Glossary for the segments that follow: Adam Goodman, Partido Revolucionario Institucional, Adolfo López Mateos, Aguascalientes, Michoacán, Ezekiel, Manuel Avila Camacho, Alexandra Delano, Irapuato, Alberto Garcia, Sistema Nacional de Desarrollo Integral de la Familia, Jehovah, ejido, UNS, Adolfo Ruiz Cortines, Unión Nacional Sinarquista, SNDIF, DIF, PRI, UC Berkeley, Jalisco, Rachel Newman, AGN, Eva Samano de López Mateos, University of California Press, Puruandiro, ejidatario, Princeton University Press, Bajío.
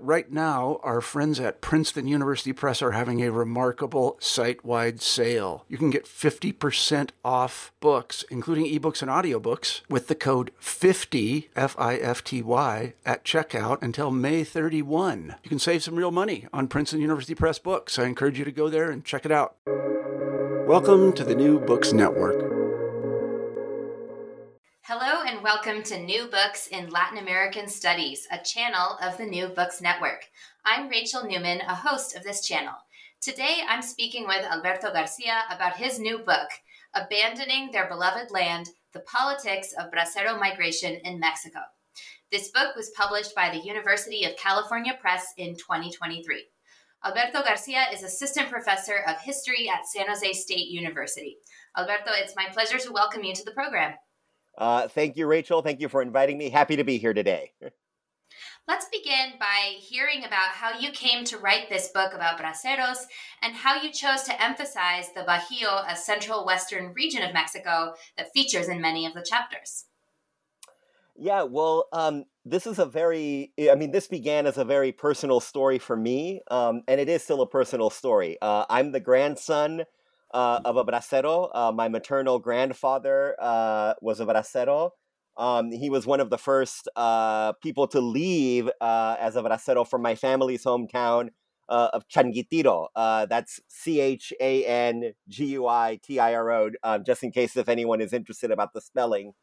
right now our friends at Princeton University Press are having a remarkable site-wide sale. You can get 50% off books, including ebooks and audiobooks, with the code 50, F-I-F-T-Y, at checkout until May 31. You can save some real money on Princeton University Press books. I encourage you to go there and check it out. Welcome to the New Books Network. Hello and welcome to New Books in Latin American Studies, a channel of the New Books Network. I'm Rachel Newman, a host of this channel. Today I'm speaking with Alberto Garcia about his new book, Abandoning Their Beloved Land, The Politics of Bracero Migration in Mexico. This book was published by the University of California Press in 2023. Alberto Garcia is Assistant Professor of History at San Jose State University. Alberto, it's my pleasure to welcome you to the program. Thank you, Rachel. Thank you for inviting me. Happy to be here today. Let's begin by hearing about how you came to write this book about braceros and how you chose to emphasize the Bajío, a central western region of Mexico that features in many of the chapters. Yeah, well, this began as a very personal story for me, and it is still a personal story. I'm the grandson of a bracero. My maternal grandfather was a bracero. He was one of the first people to leave as a bracero from my family's hometown of Changuitiro. That's Changuitiro, just in case if anyone is interested about the spelling,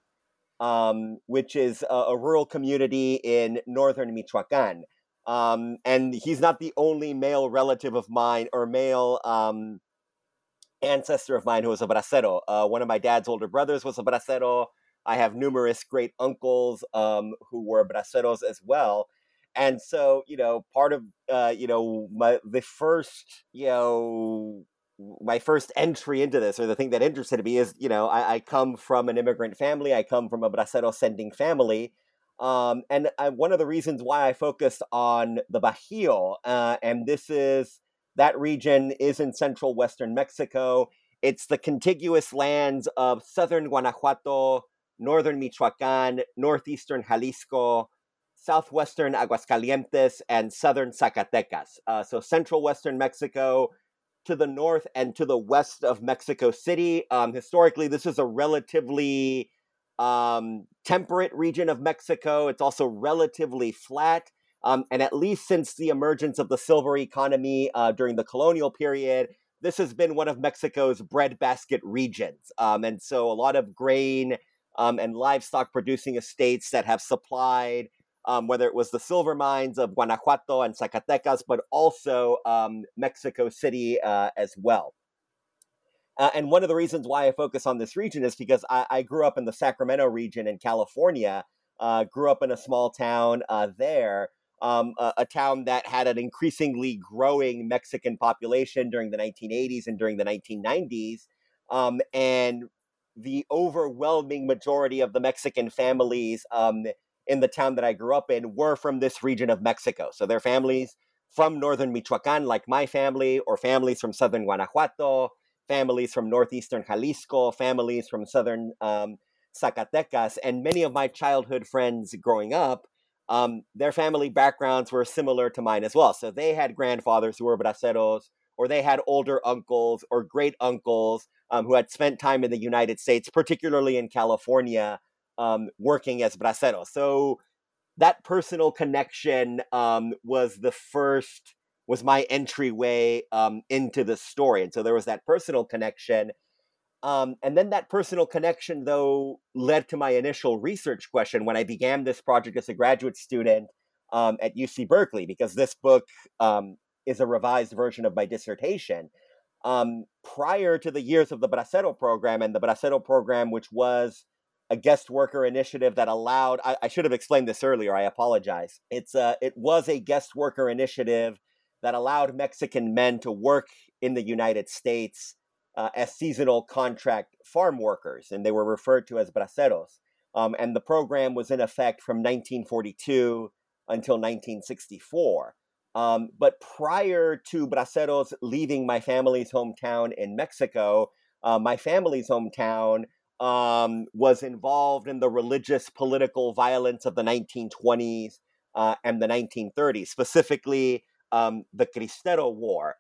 which is a rural community in northern Michoacán. And he's not the only male relative of mine or male ancestor of mine who was a bracero. One of my dad's older brothers was a bracero. I have numerous great uncles who were braceros as well. And so, part of, my first entry into this, or the thing that interested me is, I come from an immigrant family. I come from a bracero sending family. One of the reasons why I focused on the Bajío, that region is in central western Mexico. It's the contiguous lands of southern Guanajuato, northern Michoacán, northeastern Jalisco, southwestern Aguascalientes, and southern Zacatecas. So central western Mexico to the north and to the west of Mexico City. Historically, this is a relatively temperate region of Mexico. It's also relatively flat. And at least since the emergence of the silver economy during the colonial period, this has been one of Mexico's breadbasket regions. And so a lot of grain and livestock producing estates that have supplied, whether it was the silver mines of Guanajuato and Zacatecas, but also Mexico City as well. And one of the reasons why I focus on this region is because I grew up in the Sacramento region in California, grew up in a small town there. A town that had an increasingly growing Mexican population during the 1980s and during the 1990s. And the overwhelming majority of the Mexican families in the town that I grew up in were from this region of Mexico. So their families from northern Michoacán, like my family, or families from southern Guanajuato, families from northeastern Jalisco, families from southern Zacatecas. And many of my childhood friends growing up, their family backgrounds were similar to mine as well. So they had grandfathers who were braceros, or they had older uncles or great uncles who had spent time in the United States, particularly in California, working as braceros. So that personal connection was my entryway into the story. And so there was that personal connection. And then that personal connection, though, led to my initial research question when I began this project as a graduate student at UC Berkeley, because this book is a revised version of my dissertation. Prior to the years of the Bracero program and the Bracero program, which was a guest worker initiative that allowed, I should have explained this earlier, I apologize. It was a guest worker initiative that allowed Mexican men to work in the United States as seasonal contract farm workers, and they were referred to as braceros. And the program was in effect from 1942 until 1964. But prior to braceros leaving my family's hometown in Mexico, my family's hometown was involved in the religious political violence of the 1920s and the 1930s, specifically the Cristero War,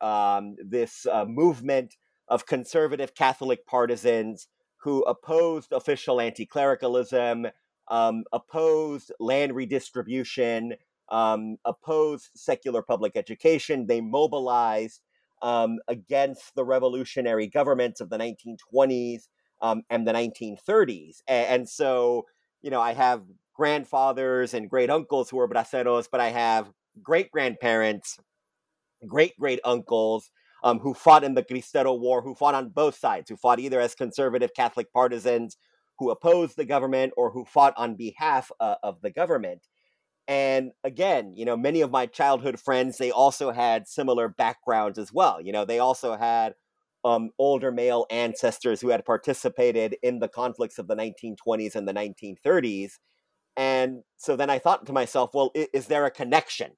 this movement of conservative Catholic partisans who opposed official anti-clericalism, opposed land redistribution, opposed secular public education. They mobilized against the revolutionary governments of the 1920s and the 1930s. And so, you know, I have grandfathers and great uncles who are braceros, but I have great grandparents, great great uncles who fought in the Cristero War, who fought on both sides, who fought either as conservative Catholic partisans who opposed the government or who fought on behalf of the government. And again, you know, many of my childhood friends, they also had similar backgrounds as well. You know, they also had older male ancestors who had participated in the conflicts of the 1920s and the 1930s. And so then I thought to myself, well, is there a connection?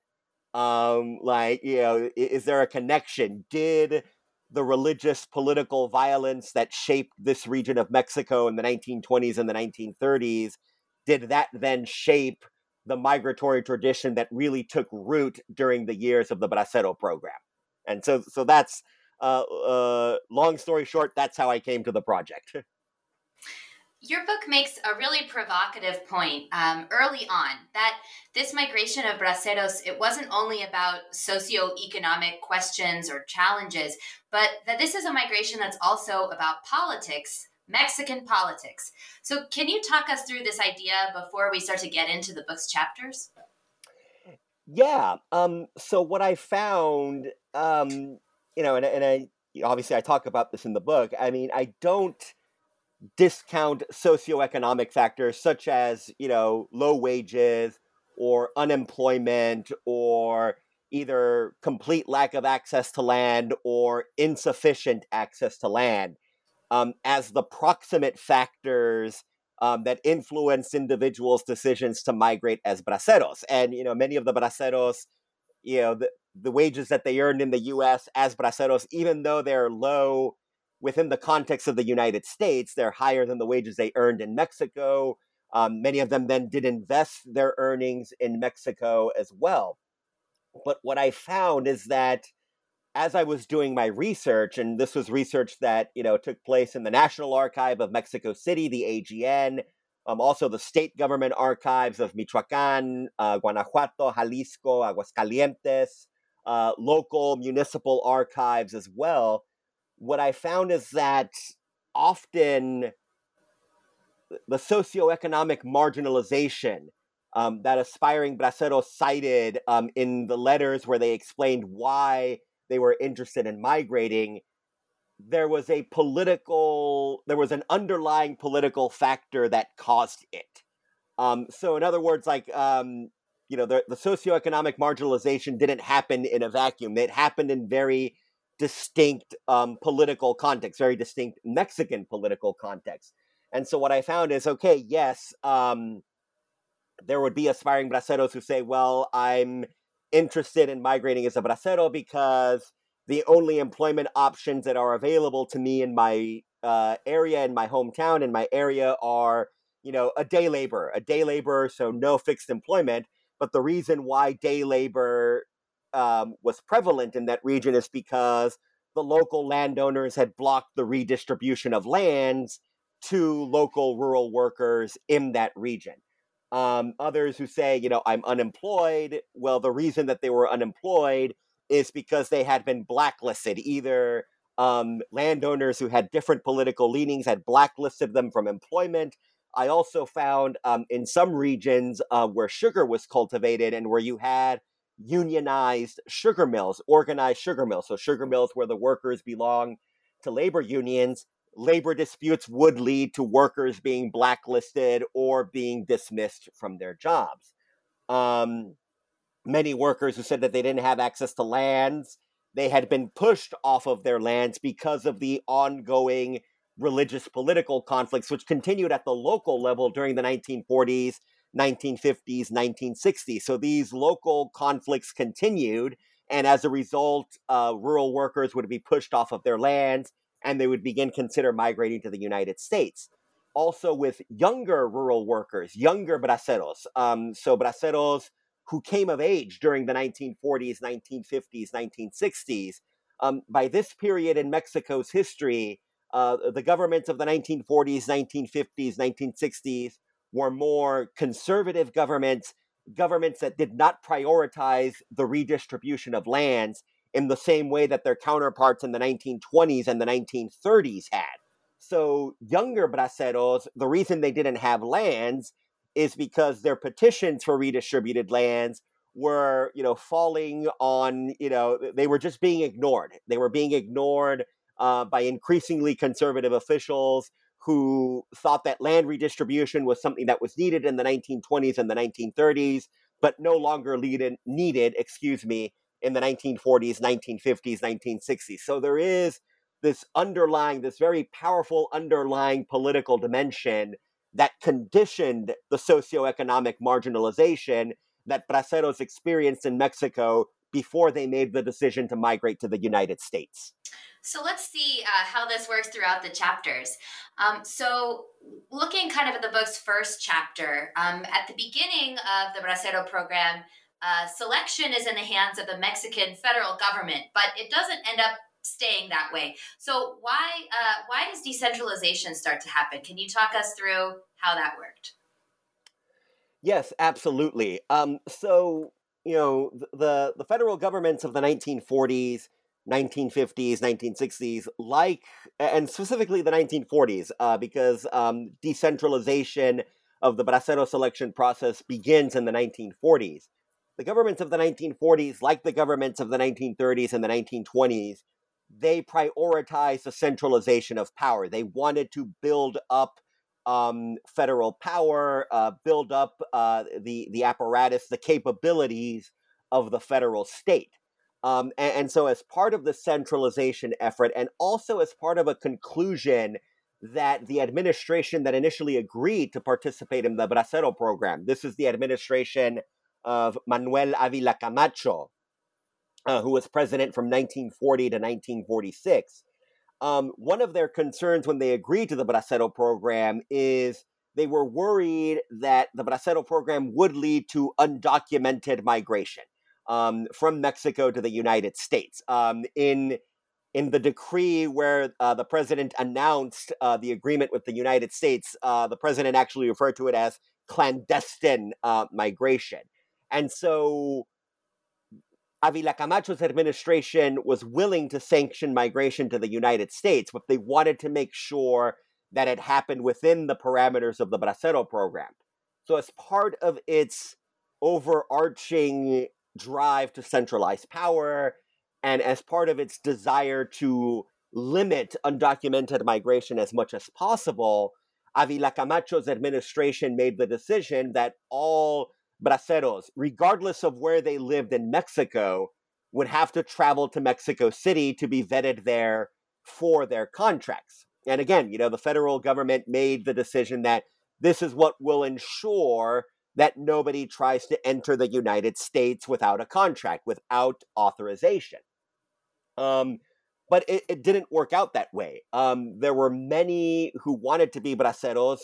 Like, you know, is there a connection? Did the religious political violence that shaped this region of Mexico in the 1920s and the 1930s, did that then shape the migratory tradition that really took root during the years of the Bracero program? And so that's long story short, that's how I came to the project. Your book makes a really provocative point early on, that this migration of braceros, it wasn't only about socioeconomic questions or challenges, but that this is a migration that's also about politics, Mexican politics. So can you talk us through this idea before we start to get into the book's chapters? Yeah. So what I found, you know, and I obviously I talk about this in the book. I mean, I don't discount socioeconomic factors such as, you know, low wages or unemployment or either complete lack of access to land or insufficient access to land as the proximate factors that influence individuals' decisions to migrate as braceros. And, you know, many of the braceros, you know, the wages that they earned in the U.S. as braceros, even though they're low within the context of the United States, they're higher than the wages they earned in Mexico. Many of them then did invest their earnings in Mexico as well. But what I found is that as I was doing my research, and this was research that, you know, took place in the National Archive of Mexico City, the AGN, also the state government archives of Michoacán, Guanajuato, Jalisco, Aguascalientes, local municipal archives as well. What I found is that often the socioeconomic marginalization that aspiring braceros cited in the letters where they explained why they were interested in migrating, there was an underlying political factor that caused it. So in other words, like, you know, the socioeconomic marginalization didn't happen in a vacuum. It happened in very distinct political context, very distinct Mexican political context. And so what I found is, okay, yes, there would be aspiring braceros who say, well, I'm interested in migrating as a bracero because the only employment options that are available to me in my area, in my hometown, in my area are, you know, a day laborer, so no fixed employment. But the reason why day labor was prevalent in that region is because the local landowners had blocked the redistribution of lands to local rural workers in that region. Others who say, you know, I'm unemployed. Well, the reason that they were unemployed is because they had been blacklisted. Either landowners who had different political leanings had blacklisted them from employment. I also found in some regions where sugar was cultivated and where you had unionized sugar mills, organized sugar mills. So sugar mills where the workers belong to labor unions, labor disputes would lead to workers being blacklisted or being dismissed from their jobs. Many workers who said that they didn't have access to lands, they had been pushed off of their lands because of the ongoing religious political conflicts, which continued at the local level during the 1940s, 1950s, 1960s. So these local conflicts continued. And as a result, rural workers would be pushed off of their lands and they would begin consider migrating to the United States. Also with younger rural workers, younger braceros. So braceros who came of age during the 1940s, 1950s, 1960s. By this period in Mexico's history, the governments of the 1940s, 1950s, 1960s were more conservative governments that did not prioritize the redistribution of lands in the same way that their counterparts in the 1920s and the 1930s had. So younger braceros, the reason they didn't have lands is because their petitions for redistributed lands were, falling on, they were just being ignored. They were being ignored by increasingly conservative officials who thought that land redistribution was something that was needed in the 1920s and the 1930s, but no longer needed, in the 1940s, 1950s, 1960s. So there is this very powerful underlying political dimension that conditioned the socioeconomic marginalization that braceros experienced in Mexico before they made the decision to migrate to the United States. So let's see how this works throughout the chapters. So looking kind of at the book's first chapter, at the beginning of the Bracero program, selection is in the hands of the Mexican federal government, but it doesn't end up staying that way. So why does decentralization start to happen? Can you talk us through how that worked? Yes, absolutely. The federal governments of the 1940s, 1950s, 1960s, and specifically the 1940s, because decentralization of the Bracero selection process begins in the 1940s. The governments of the 1940s, like the governments of the 1930s and the 1920s, they prioritized the centralization of power. They wanted to build up federal power, build up the apparatus, the capabilities of the federal state. And so as part of the centralization effort, and also as part of a conclusion that the administration that initially agreed to participate in the Bracero program, this is the administration of Manuel Avila Camacho, who was president from 1940 to 1946. One of their concerns when they agreed to the Bracero program is they were worried that the Bracero program would lead to undocumented migration from Mexico to the United States. In the decree where the president announced the agreement with the United States, the president actually referred to it as clandestine migration. And so Avila Camacho's administration was willing to sanction migration to the United States, but they wanted to make sure that it happened within the parameters of the Bracero program. So as part of its overarching drive to centralize power, and as part of its desire to limit undocumented migration as much as possible, Avila Camacho's administration made the decision that all braceros, regardless of where they lived in Mexico, would have to travel to Mexico City to be vetted there for their contracts. And again, the federal government made the decision that this is what will ensure that nobody tries to enter the United States without a contract, without authorization. But it didn't work out that way. There were many who wanted to be braceros,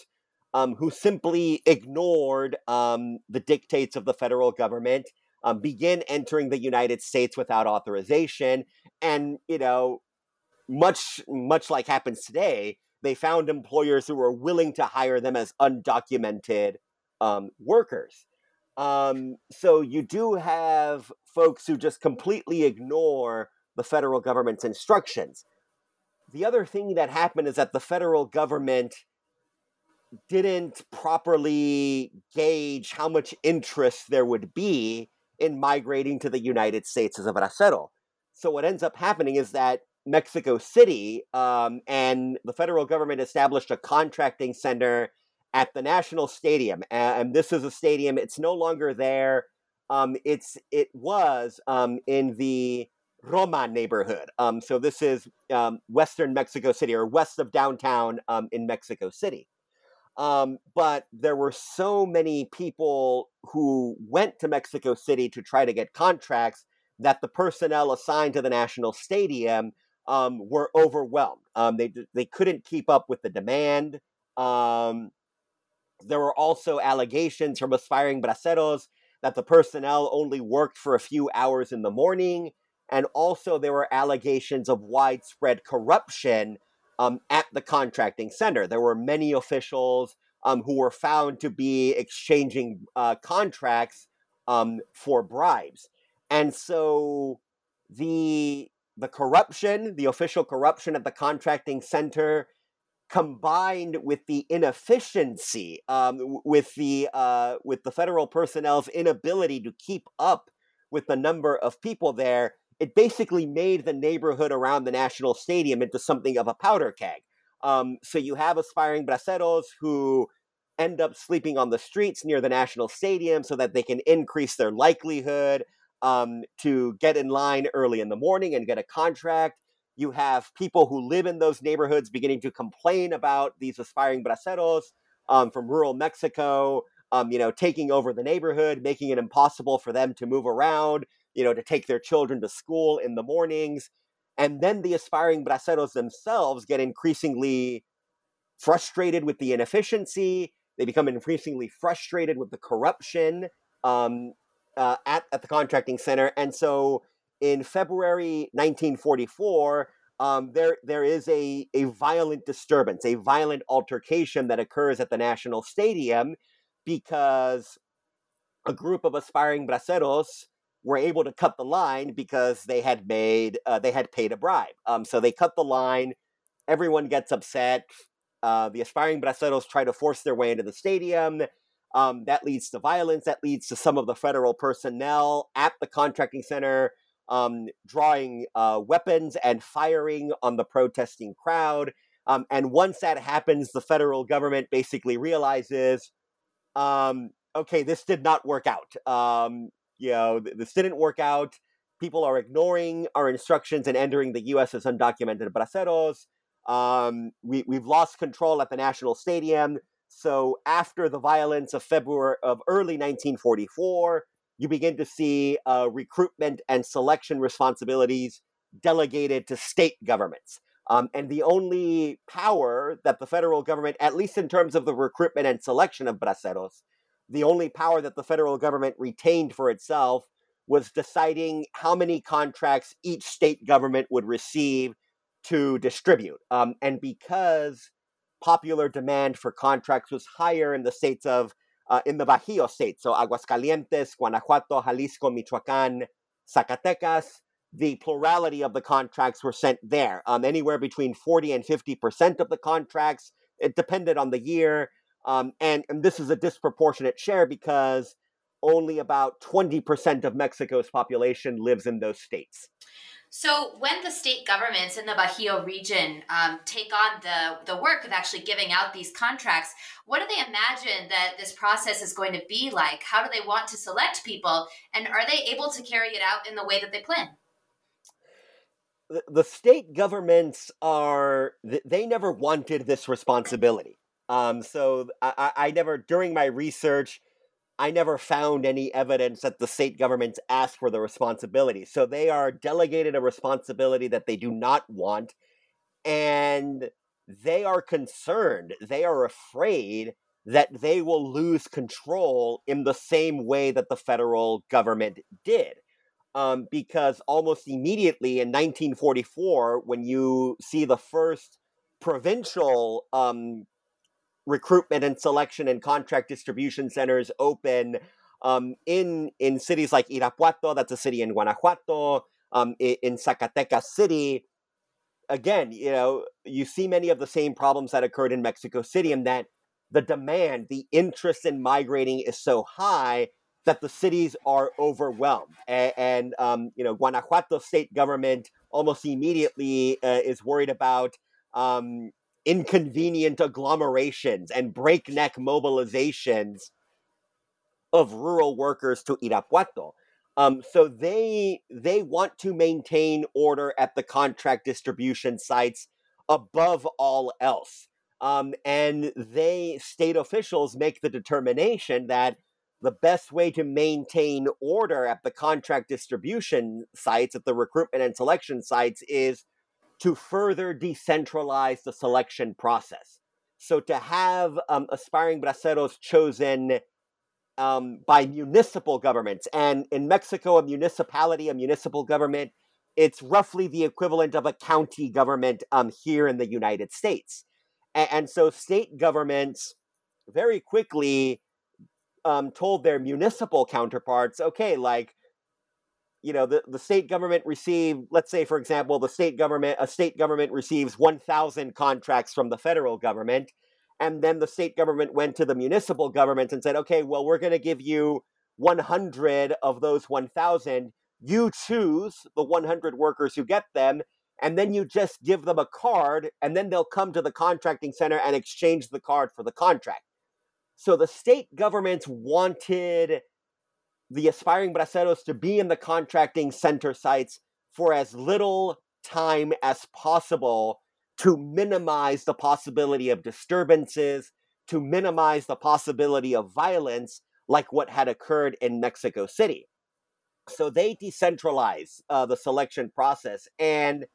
who simply ignored the dictates of the federal government, began entering the United States without authorization. And, much like happens today, they found employers who were willing to hire them as undocumented workers. So you do have folks who just completely ignore the federal government's instructions. The other thing that happened is that the federal government didn't properly gauge how much interest there would be in migrating to the United States as a bracero. So what ends up happening is that Mexico City and the federal government established a contracting center at the National Stadium. And this is a stadium. It's no longer there. It was in the Roma neighborhood. So this is western Mexico City, or west of downtown in Mexico City. But there were so many people who went to Mexico City to try to get contracts that the personnel assigned to the National Stadium were overwhelmed. They couldn't keep up with the demand. There were also allegations from aspiring braceros that the personnel only worked for a few hours in the morning. And also there were allegations of widespread corruption at the contracting center. There were many officials who were found to be exchanging contracts for bribes. And so the corruption, the official corruption at the contracting center, combined with the inefficiency, with the federal personnel's inability to keep up with the number of people there, it basically made the neighborhood around the National Stadium into something of a powder keg. So you have aspiring braceros who end up sleeping on the streets near the National Stadium so that they can increase their likelihood to get in line early in the morning and get a contract. You have people who live in those neighborhoods beginning to complain about these aspiring braceros from rural Mexico, taking over the neighborhood, making it impossible for them to move around, to take their children to school in the mornings. And then the aspiring braceros themselves get increasingly frustrated with the inefficiency. They become increasingly frustrated with the corruption at the contracting center. And so in February 1944, there is a violent disturbance, a violent altercation that occurs at the National Stadium because a group of aspiring braceros were able to cut the line because they had paid a bribe. So they cut the line. Everyone gets upset. The aspiring braceros try to force their way into the stadium. That leads to violence. That leads to some of the federal personnel at the contracting center drawing weapons and firing on the protesting crowd. And once that happens, the federal government basically realizes, okay, this did not work out. This didn't work out. People are ignoring our instructions and entering the U.S. as undocumented braceros. We've lost control at the National Stadium. So after the violence of February of early 1944, you begin to see recruitment and selection responsibilities delegated to state governments. And the only power that the federal government, at least in terms of the recruitment and selection of braceros, the only power that the federal government retained for itself was deciding how many contracts each state government would receive to distribute. And because popular demand for contracts was higher in the states of, in the Bajío states, so Aguascalientes, Guanajuato, Jalisco, Michoacán, Zacatecas, the plurality of the contracts were sent there. Anywhere between 40 and 50% of the contracts, it depended on the year. And this is a disproportionate share because only about 20% of Mexico's population lives in those states. So when the state governments in the Bajío region take on the work of actually giving out these contracts, what do they imagine that this process is going to be like? How do they want to select people? And are they able to carry it out in the way that they plan? The state governments they never wanted this responsibility. So I never, during my research, I never found any evidence that the state governments ask for the responsibility. So they are delegated a responsibility that they do not want, and they are concerned. They are afraid that they will lose control in the same way that the federal government did. Because almost immediately in 1944, when you see the first provincial recruitment and selection and contract distribution centers open in cities like Irapuato, that's a city in Guanajuato, in Zacatecas City. Again, you see many of the same problems that occurred in Mexico City, in that the demand, the interest in migrating is so high that the cities are overwhelmed. And Guanajuato state government almost immediately is worried about inconvenient agglomerations and breakneck mobilizations of rural workers to Irapuato. So they want to maintain order at the contract distribution sites above all else. And state officials make the determination that the best way to maintain order at the contract distribution sites, at the recruitment and selection sites, is to further decentralize the selection process. So to have aspiring braceros chosen by municipal governments. And in Mexico, a municipal government, it's roughly the equivalent of a county government here in the United States. And so state governments very quickly told their municipal counterparts, the state government received, let's say, for example, a state government receives 1,000 contracts from the federal government. And then the state government went to the municipal government and said, okay, well, we're going to give you 100 of those 1,000. You choose the 100 workers who get them, and then you just give them a card, and then they'll come to the contracting center and exchange the card for the contract. So the state governments wanted the aspiring braceros to be in the contracting center sites for as little time as possible, to minimize the possibility of disturbances, to minimize the possibility of violence, like what had occurred in Mexico City. So they decentralize the selection process. And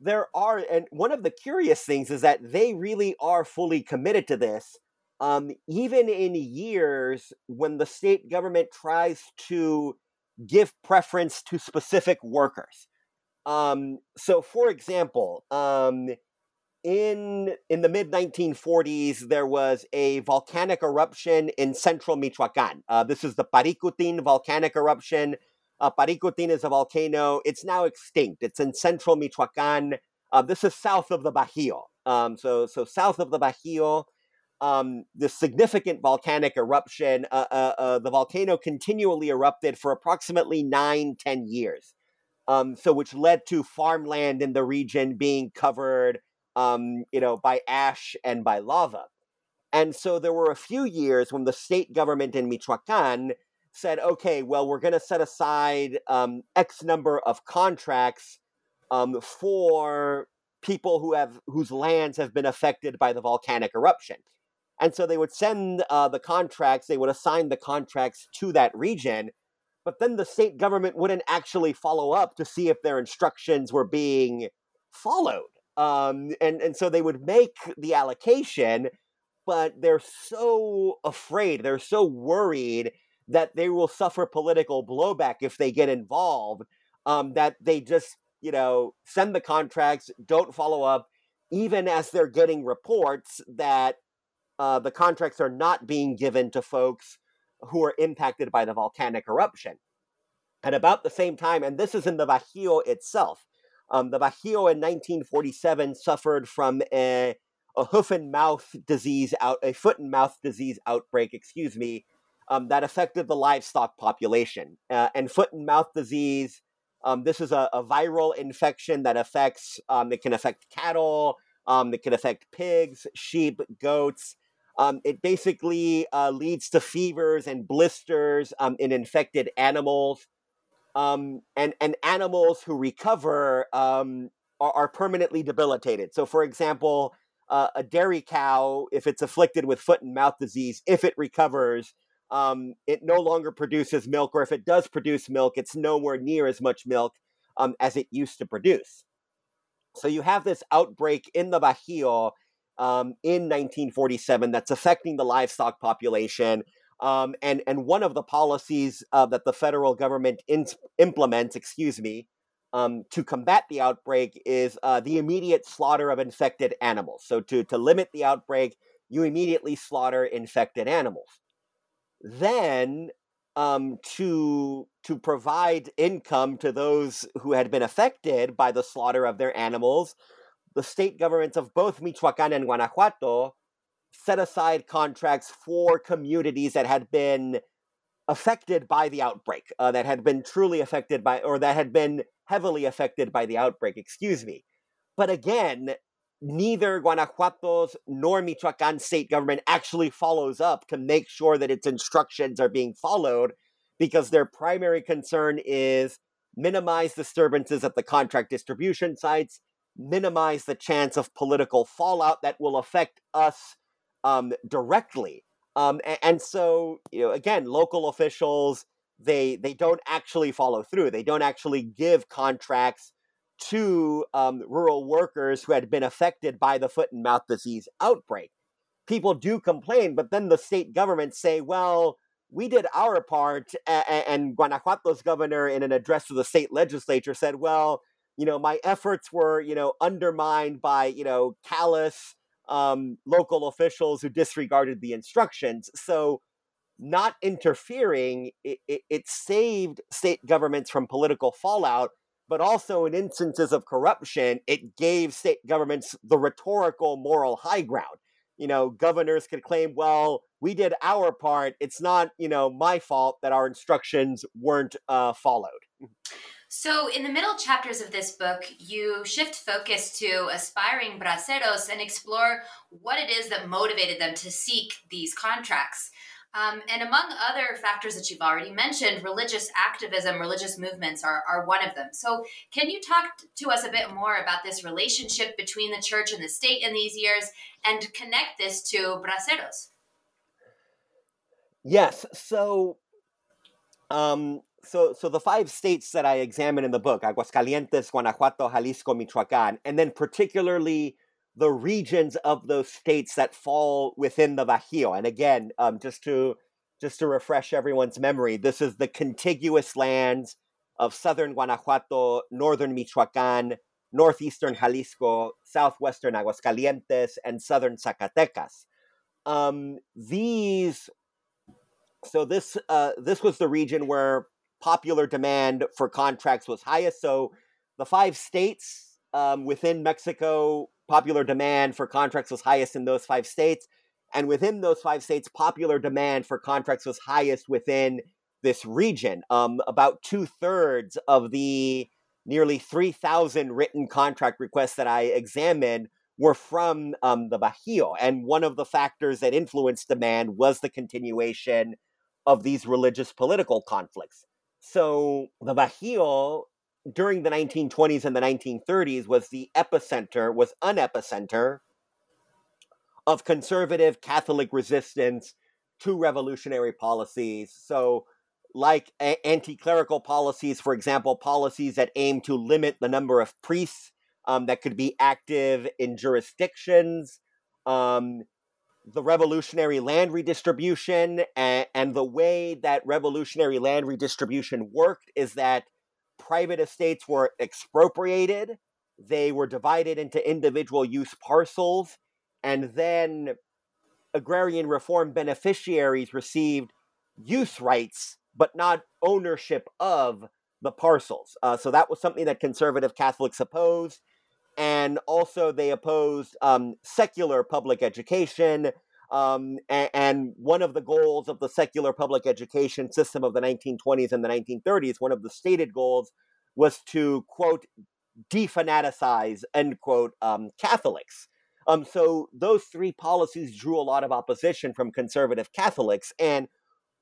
one of the curious things is that they really are fully committed to this, even in years when the state government tries to give preference to specific workers. So, for example, in the mid-1940s, there was a volcanic eruption in central Michoacán. This is the Paricutin volcanic eruption. Paricutin is a volcano. It's now extinct. It's in central Michoacán. This is south of the Bajío. So south of the Bajío, this significant volcanic eruption, the volcano continually erupted for approximately 9-10 years. So which led to farmland in the region being covered, by ash and by lava. And so there were a few years when the state government in Michoacán said, okay, well, we're going to set aside X number of contracts for people whose lands have been affected by the volcanic eruption. And so they would send assign the contracts to that region. But then the state government wouldn't actually follow up to see if their instructions were being followed. And so they would make the allocation, but they're so afraid, they're so worried that they will suffer political blowback if they get involved, that they just, send the contracts, don't follow up, even as they're getting reports that the contracts are not being given to folks who are impacted by the volcanic eruption. At about the same time, and this is in the Bajío itself, the Bajío in 1947 suffered from a foot and mouth disease outbreak, that affected the livestock population. And foot and mouth disease, this is a viral infection that it can affect cattle, it can affect pigs, sheep, goats. It basically leads to fevers and blisters in infected animals. And animals who recover are permanently debilitated. So, for example, a dairy cow, if it's afflicted with foot and mouth disease, if it recovers, it no longer produces milk, or if it does produce milk, it's nowhere near as much milk as it used to produce. So you have this outbreak in the Bajío in 1947 that's affecting the livestock population. And one of the policies that the federal government implements, to combat the outbreak is the immediate slaughter of infected animals. So to limit the outbreak, you immediately slaughter infected animals. Then to provide income to those who had been affected by the slaughter of their animals, the state governments of both Michoacán and Guanajuato set aside contracts for communities that had been affected by the outbreak, that had been truly affected by, or that had been heavily affected by the outbreak, But again, neither Guanajuato's nor Michoacán state government actually follows up to make sure that its instructions are being followed, because their primary concern is minimize disturbances at the contract distribution sites, minimize the chance of political fallout that will affect us directly. And so, you know, again, local officials, they don't actually follow through. They don't actually give contracts to rural workers who had been affected by the foot and mouth disease outbreak. People do complain, but then the state governments say, well, we did our part, and Guanajuato's governor in an address to the state legislature said, well, you know, my efforts were, you know, undermined by, you know, callous local officials who disregarded the instructions. So not interfering, it saved state governments from political fallout, but also in instances of corruption, it gave state governments the rhetorical moral high ground. You know, governors could claim, well, we did our part. It's not, you know, my fault that our instructions weren't followed. So in the middle chapters of this book, you shift focus to aspiring braceros and explore what it is that motivated them to seek these contracts. And among other factors that you've already mentioned, religious activism, religious movements are one of them. So can you talk to us a bit more about this relationship between the church and the state in these years and connect this to braceros? Yes. So, so the five states that I examine in the book, Aguascalientes, Guanajuato, Jalisco, Michoacán, and then particularly the regions of those states that fall within the Bajío. And again, just to refresh everyone's memory, this is the contiguous lands of southern Guanajuato, northern Michoacán, northeastern Jalisco, southwestern Aguascalientes, and southern Zacatecas. This was the region where popular demand for contracts was highest. So the five states within Mexico, popular demand for contracts was highest in those five states. And within those five states, popular demand for contracts was highest within this region. About 2/3 of the nearly 3,000 written contract requests that I examined were from the Bajío. And one of the factors that influenced demand was the continuation of these religious political conflicts. So the Bajío during the 1920s and the 1930s was an epicenter of conservative Catholic resistance to revolutionary policies. So like anti-clerical policies, for example, policies that aim to limit the number of priests that could be active in jurisdictions, the revolutionary land redistribution, and the way that revolutionary land redistribution worked is that private estates were expropriated, they were divided into individual use parcels, and then agrarian reform beneficiaries received use rights, but not ownership of the parcels. So that was something that conservative Catholics opposed. And also they opposed secular public education. And one of the goals of the secular public education system of the 1920s and the 1930s, one of the stated goals was to, quote, defanaticize, end quote, Catholics. So those three policies drew a lot of opposition from conservative Catholics. And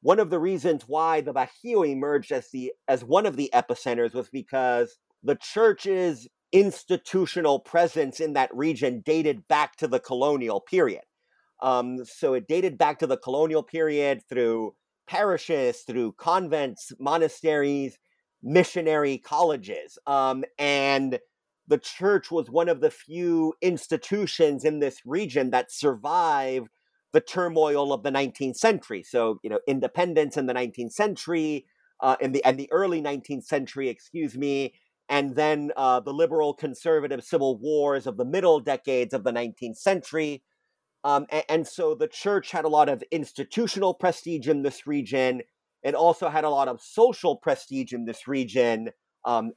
one of the reasons why the Bajío emerged as one of the epicenters was because the church's institutional presence in that region dated back to the colonial period. So it dated back to the colonial period through parishes, through convents, monasteries, missionary colleges. And the church was one of the few institutions in this region that survived the turmoil of the 19th century. So, you know, independence in the 19th century, in the early 19th century, and then the liberal conservative civil wars of the middle decades of the 19th century. And so the church had a lot of institutional prestige in this region. It also had a lot of social prestige in this region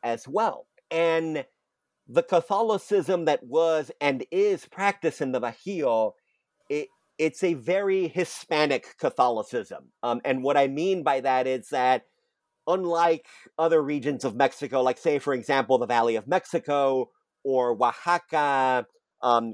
as well. And the Catholicism that was and is practiced in the Bajío, it, it's a very Hispanic Catholicism. And what I mean by that is that unlike other regions of Mexico, like, say, for example, the Valley of Mexico or Oaxaca,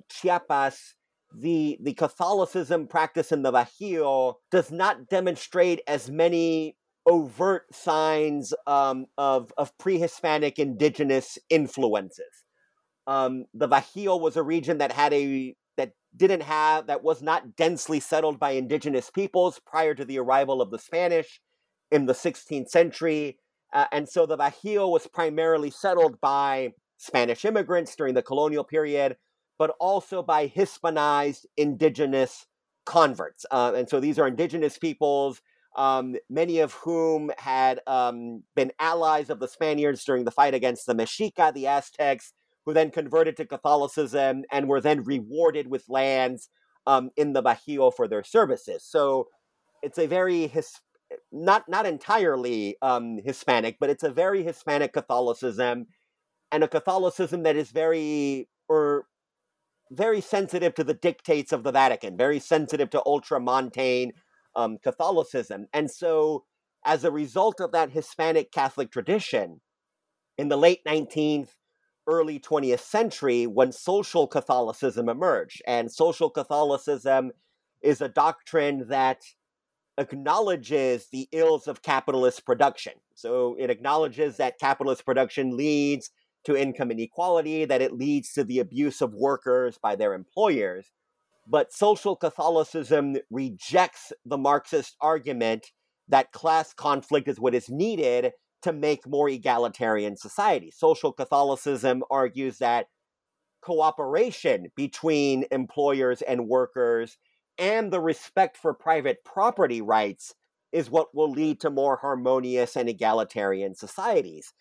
Chiapas, the Catholicism practiced in the Bajío does not demonstrate as many overt signs of pre-Hispanic indigenous influences. The Bajío was a region that was not densely settled by indigenous peoples prior to the arrival of the Spanish in the 16th century. And so the Bajío was primarily settled by Spanish immigrants during the colonial period, but also by Hispanized indigenous converts. And so these are indigenous peoples, many of whom had been allies of the Spaniards during the fight against the Mexica, the Aztecs, who then converted to Catholicism and were then rewarded with lands in the Bajío for their services. So it's a very not entirely Hispanic, but it's a very Hispanic Catholicism, and a Catholicism that is very sensitive to the dictates of the Vatican, very sensitive to ultramontane Catholicism. And so as a result of that Hispanic Catholic tradition, in the late 19th, early 20th century, when social Catholicism emerged, and social Catholicism is a doctrine that acknowledges the ills of capitalist production. So it acknowledges that capitalist production leads to income inequality, that it leads to the abuse of workers by their employers. But social Catholicism rejects the Marxist argument that class conflict is what is needed to make more egalitarian society. Social Catholicism argues that cooperation between employers and workers and the respect for private property rights is what will lead to more harmonious and egalitarian societies.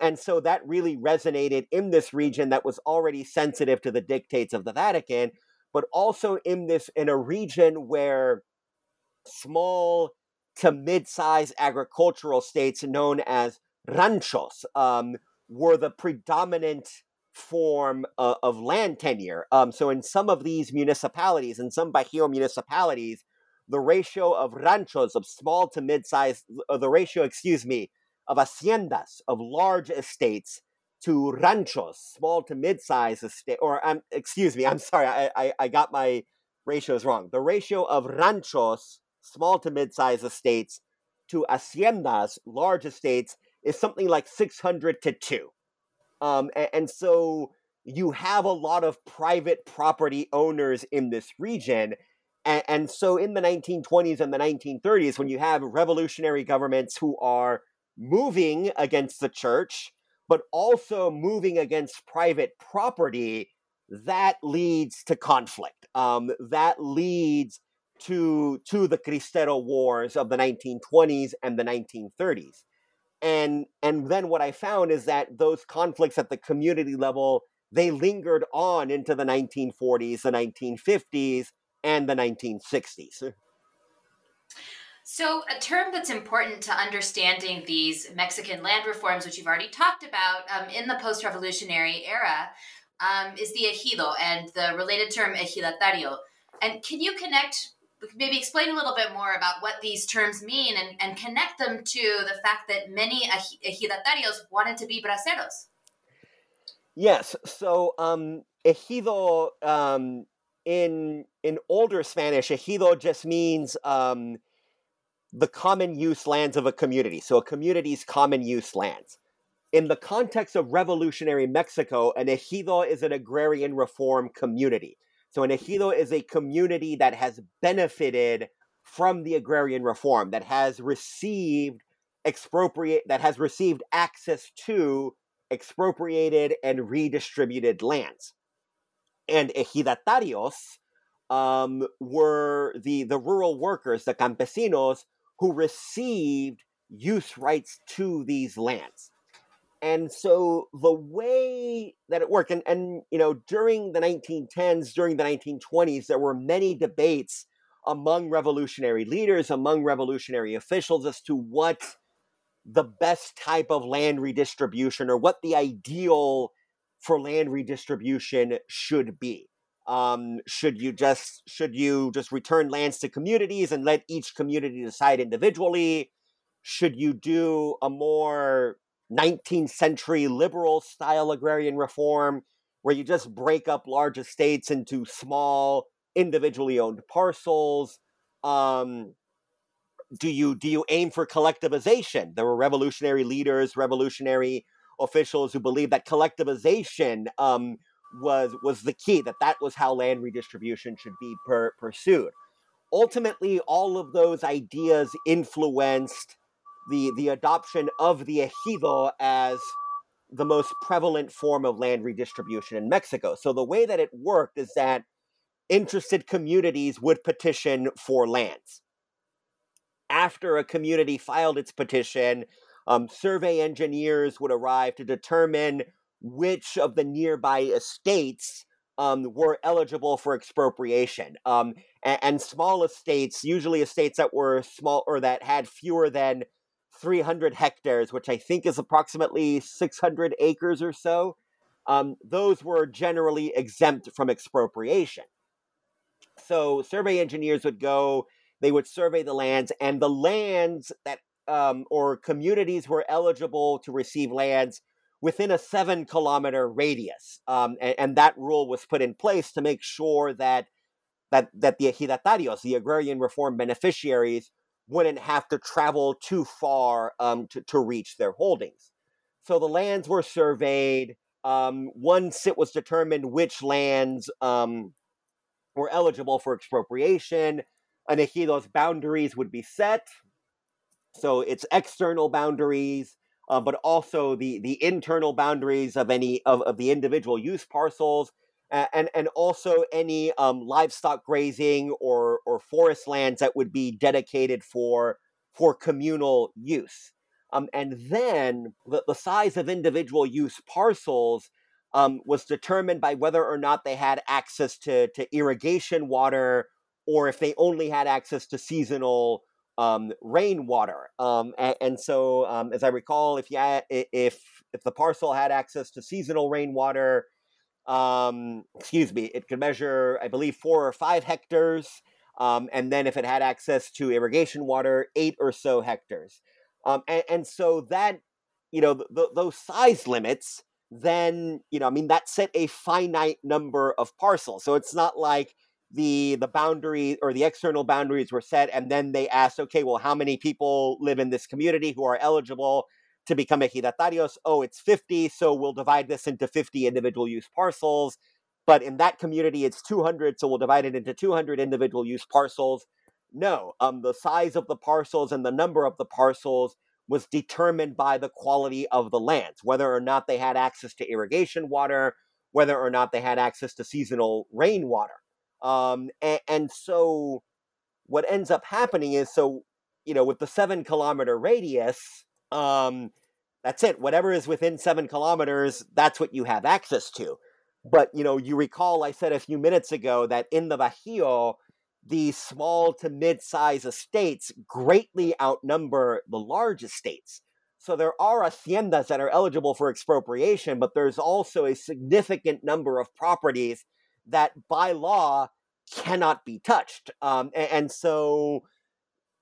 And so that really resonated in this region that was already sensitive to the dictates of the Vatican, but also in a region where small to mid-sized agricultural states known as ranchos were the predominant form of land tenure. So in some of these municipalities, in some Bajío municipalities, the ratio of ranchos, of small to mid-sized, of haciendas, of large estates to ranchos, small to mid-sized estate, I got my ratios wrong. The ratio of ranchos, small to mid-sized estates, to haciendas, large estates, is something like 600-2. And so you have a lot of private property owners in this region. And so in the 1920s and the 1930s, when you have revolutionary governments who are moving against the church, but also moving against private property, that leads to conflict. That leads to the Cristero Wars of the 1920s and the 1930s. And then what I found is that those conflicts at the community level, they lingered on into the 1940s, the 1950s, and the 1960s. So a term that's important to understanding these Mexican land reforms, which you've already talked about in the post-revolutionary era, is the ejido and the related term ejidatario. And can you maybe explain a little bit more about what these terms mean and connect them to the fact that many ejidatarios wanted to be braceros? Yes. So ejido, in older Spanish, ejido just means the common use lands of a community. So a community's common use lands. In the context of revolutionary Mexico, an ejido is an agrarian reform community. So an ejido is a community that has benefited from the agrarian reform, that has received access to expropriated and redistributed lands. And ejidatarios were the rural workers, the campesinos, who received use rights to these lands. And so the way that it worked, during the 1910s, during the 1920s, there were many debates among revolutionary leaders, among revolutionary officials as to what the best type of land redistribution or what the ideal for land redistribution should be. Should you just return lands to communities and let each community decide individually? Should you do a more 19th century liberal style agrarian reform where you just break up large estates into small individually owned parcels? Do you aim for collectivization? There were revolutionary leaders, revolutionary officials who believed that collectivization was the key, that was how land redistribution should be pursued. Ultimately, all of those ideas influenced the adoption of the ejido as the most prevalent form of land redistribution in Mexico. So the way that it worked is that interested communities would petition for lands. After a community filed its petition, survey engineers would arrive to determine which of the nearby estates were eligible for expropriation. And small estates, usually estates that were small or that had fewer than 300 hectares, which I think is approximately 600 acres or so, those were generally exempt from expropriation. So survey engineers would go, they would survey the lands, and the lands that or communities were eligible to receive lands within a 7-kilometer radius. And that rule was put in place to make sure that the ejidatarios, the agrarian reform beneficiaries, wouldn't have to travel too far to reach their holdings. So the lands were surveyed. Once it was determined which lands were eligible for expropriation, an ejido's boundaries would be set. So its external boundaries, but also the internal boundaries of any of the individual use parcels, and also any livestock grazing or forest lands that would be dedicated for communal use. And then the size of individual use parcels was determined by whether or not they had access to irrigation water, or if they only had access to seasonal rainwater. And so, as I recall, if the parcel had access to seasonal rainwater, it could measure, I believe, 4 or 5 hectares. And then if it had access to irrigation water, 8 or so hectares. And so that, those size limits, then, that set a finite number of parcels. So it's not like the boundary or the external boundaries were set, and then they asked, okay, well, how many people live in this community who are eligible to become ejidatarios? Oh, it's 50, so we'll divide this into 50 individual use parcels. But in that community, it's 200, so we'll divide it into 200 individual use parcels. No, the size of the parcels and the number of the parcels was determined by the quality of the lands, whether or not they had access to irrigation water, whether or not they had access to seasonal rainwater. And so what ends up happening is, with the 7-kilometer radius, that's it. Whatever is within 7 kilometers, that's what you have access to. But, you recall, I said a few minutes ago that in the Bajío, the small to mid-size estates greatly outnumber the large estates. So there are haciendas that are eligible for expropriation, but there's also a significant number of properties that by law cannot be touched. And so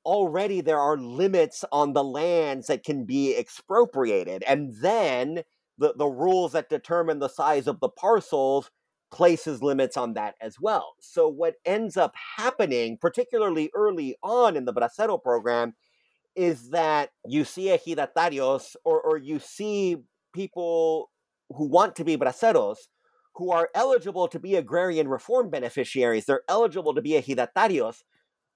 already there are limits on the lands that can be expropriated. And then the rules that determine the size of the parcels places limits on that as well. So what ends up happening, particularly early on in the Bracero program, is that you see ejidatarios or you see people who want to be braceros who are eligible to be agrarian reform beneficiaries. They're eligible to be ejidatarios,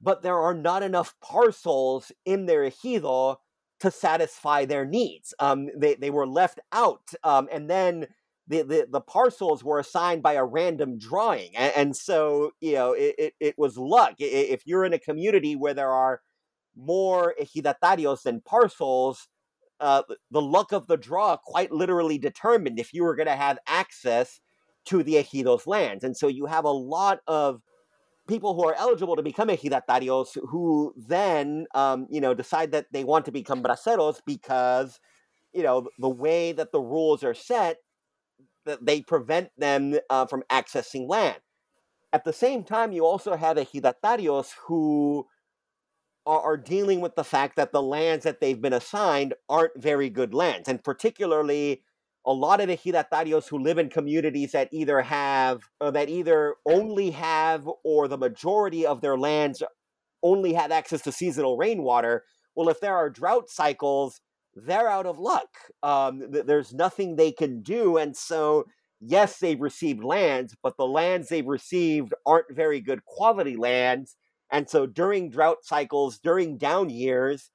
but there are not enough parcels in their ejido to satisfy their needs. They were left out, and then the parcels were assigned by a random drawing. And so, it was luck. If you're in a community where there are more ejidatarios than parcels, the luck of the draw quite literally determined if you were going to have access to the ejido's lands. And so you have a lot of people who are eligible to become ejidatarios who then, decide that they want to become braceros because, the way that the rules are set, that they prevent them from accessing land. At the same time, you also have ejidatarios who are dealing with the fact that the lands that they've been assigned aren't very good lands. And particularly, a lot of ejidatarios who live in communities that either have, or that either only have, or the majority of their lands only have access to seasonal rainwater. Well, if there are drought cycles, they're out of luck. There's nothing they can do. And so, yes, they've received lands, but the lands they've received aren't very good quality lands. And so during drought cycles, during down years,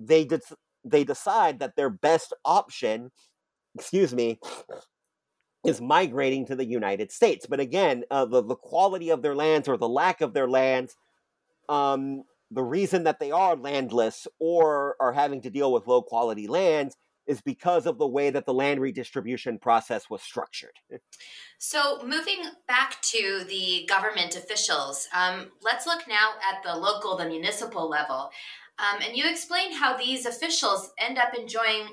they decide that their best option, is migrating to the United States. But again, the quality of their lands or the lack of their lands, the reason that they are landless or are having to deal with low quality lands is because of the way that the land redistribution process was structured. So moving back to the government officials, let's look now at the local, the municipal level. And you explain how these officials end up enjoying,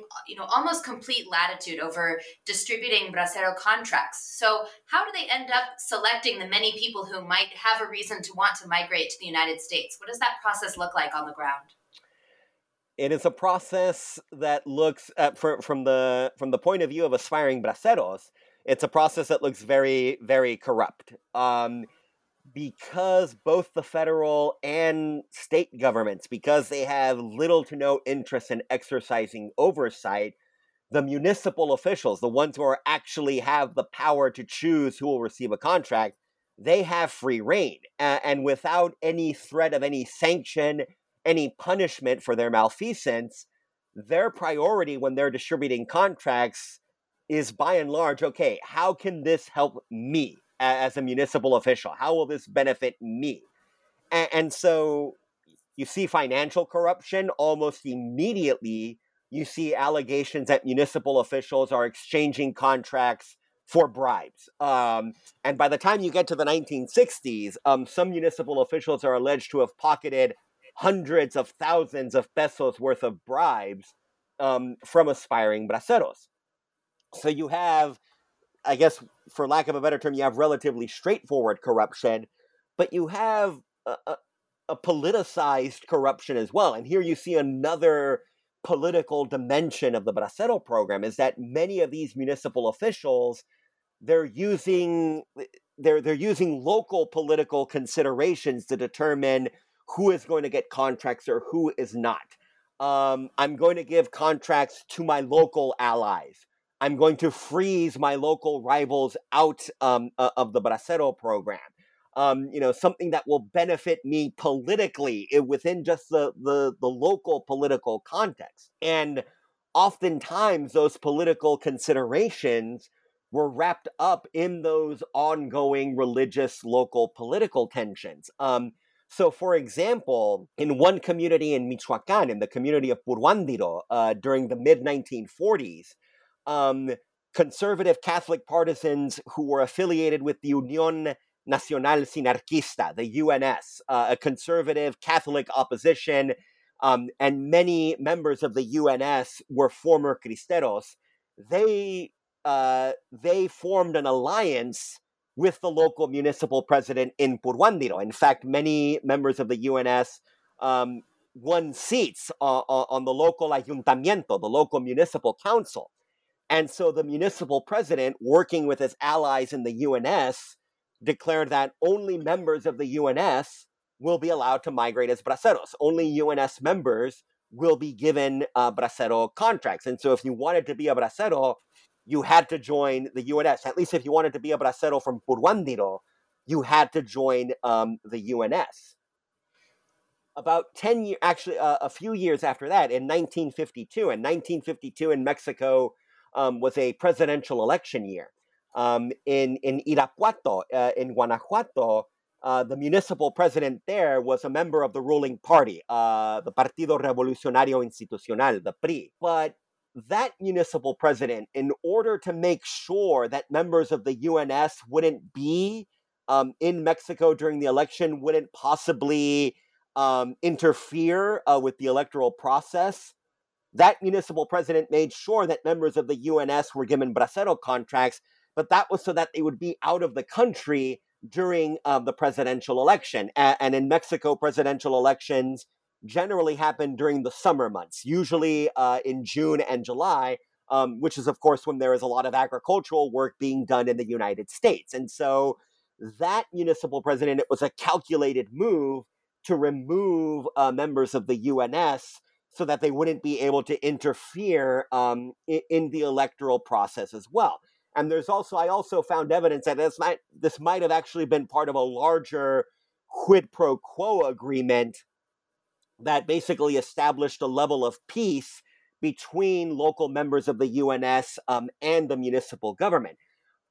almost complete latitude over distributing Bracero contracts. So how do they end up selecting the many people who might have a reason to want to migrate to the United States? What does that process look like on the ground? It is a process that looks at, from the point of view of aspiring braceros, it's a process that looks very, very corrupt. Because both the federal and state governments, because they have little to no interest in exercising oversight, the municipal officials, the ones who are actually have the power to choose who will receive a contract, they have free reign. And without any threat of any sanction, any punishment for their malfeasance, their priority when they're distributing contracts is by and large, okay, how can this help me as a municipal official? How will this benefit me? And so you see financial corruption almost immediately. You see allegations that municipal officials are exchanging contracts for bribes. And by the time you get to the 1960s, some municipal officials are alleged to have pocketed hundreds of thousands of pesos worth of bribes from aspiring braceros. So you have, I guess, for lack of a better term, you have relatively straightforward corruption, but you have a politicized corruption as well. And here you see another political dimension of the Bracero program is that many of these municipal officials, they're using local political considerations to determine who is going to get contracts or who is not. I'm going to give contracts to my local allies. I'm going to freeze my local rivals out of the Bracero program. Something that will benefit me politically within just the local political context. And oftentimes those political considerations were wrapped up in those ongoing religious local political tensions. So, for example, in one community in Michoacán, in the community of Puruandiro, during the mid-1940s, conservative Catholic partisans who were affiliated with the Unión Nacional Sinarquista, the UNS, a conservative Catholic opposition, and many members of the UNS were former Cristeros. They formed an alliance with the local municipal president in Puruandiro. In fact, many members of the UNS won seats on the local ayuntamiento, the local municipal council. And so the municipal president, working with his allies in the UNS, declared that only members of the UNS will be allowed to migrate as braceros. Only UNS members will be given bracero contracts. And so if you wanted to be a bracero, you had to join the UNS. At least if you wanted to be a bracero from Puruandiro, you had to join the UNS. About 10 years, actually a few years after that, in 1952, and 1952 in Mexico was a presidential election year. In Irapuato, in Guanajuato, the municipal president there was a member of the ruling party, the Partido Revolucionario Institucional, the PRI. But that municipal president, in order to make sure that members of the UNS wouldn't be in Mexico during the election, wouldn't possibly interfere with the electoral process, that municipal president made sure that members of the UNS were given bracero contracts, but that was so that they would be out of the country, during the presidential election. And in Mexico, presidential elections generally happen during the summer months, usually in June and July, which is, of course, when there is a lot of agricultural work being done in the United States. And so that municipal president, it was a calculated move to remove members of the UNS so that they wouldn't be able to interfere in the electoral process as well. And there's also, I also found evidence that this might have actually been part of a larger quid pro quo agreement that basically established a level of peace between local members of the UNS and the municipal government.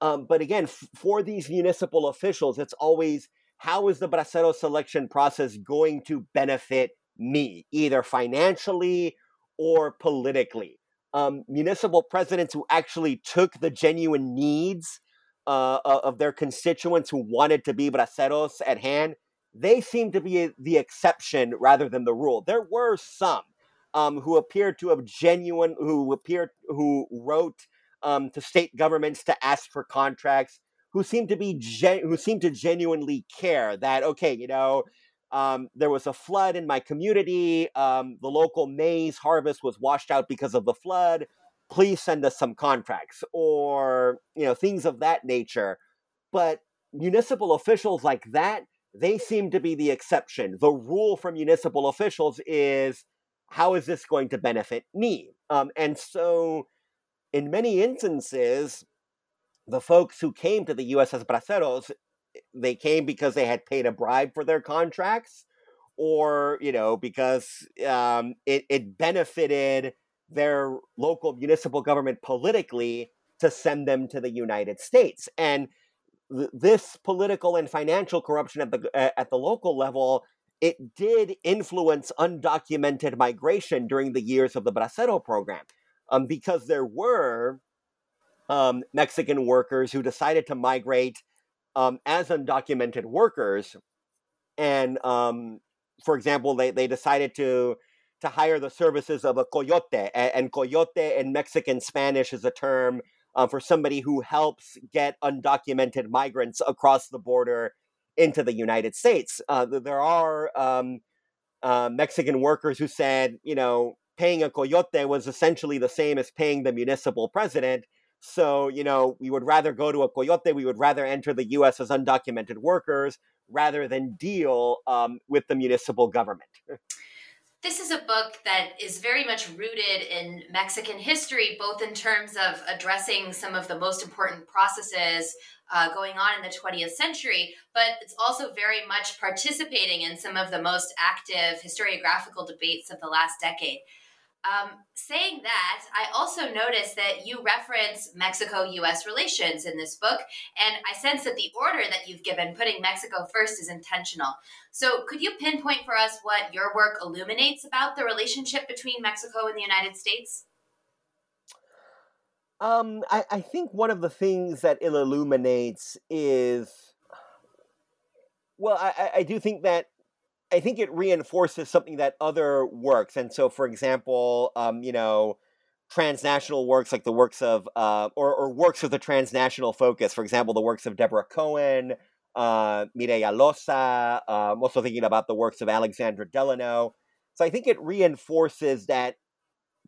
But again, for these municipal officials, it's always, how is the Bracero selection process going to benefit me, either financially or politically? Municipal presidents who actually took the genuine needs of their constituents who wanted to be braceros at hand, they seem to be the exception rather than the rule. There were some who wrote to state governments to ask for contracts, who seemed to genuinely care that, okay, there was a flood in my community. The local maize harvest was washed out because of the flood. Please send us some contracts, or things of that nature. But municipal officials like that, they seem to be the exception. The rule for municipal officials is, how is this going to benefit me? And so in many instances, the folks who came to the U.S. as braceros, they came because they had paid a bribe for their contracts, or, because it benefited their local municipal government politically to send them to the United States. And this political and financial corruption at the local level, it did influence undocumented migration during the years of the Bracero program, because there were Mexican workers who decided to migrate as undocumented workers. And for example, they decided to hire the services of a coyote. And coyote in Mexican Spanish is a term for somebody who helps get undocumented migrants across the border into the United States. There are Mexican workers who said, paying a coyote was essentially the same as paying the municipal president. So, we would rather go to a coyote, we would rather enter the U.S. as undocumented workers rather than deal with the municipal government. This is a book that is very much rooted in Mexican history, both in terms of addressing some of the most important processes going on in the 20th century, but it's also very much participating in some of the most active historiographical debates of the last decade. Saying that, I also noticed that you reference Mexico-U.S. relations in this book, and I sense that the order that you've given, putting Mexico first, is intentional. So could you pinpoint for us what your work illuminates about the relationship between Mexico and the United States? I think one of the things that it illuminates is, well, I do think that I think it reinforces something that other works. And so, for example, transnational works like the works of, or works with a transnational focus, for example, the works of Deborah Cohen, Mireya Loza, I'm also thinking about the works of Alexandra Delano. So I think it reinforces that,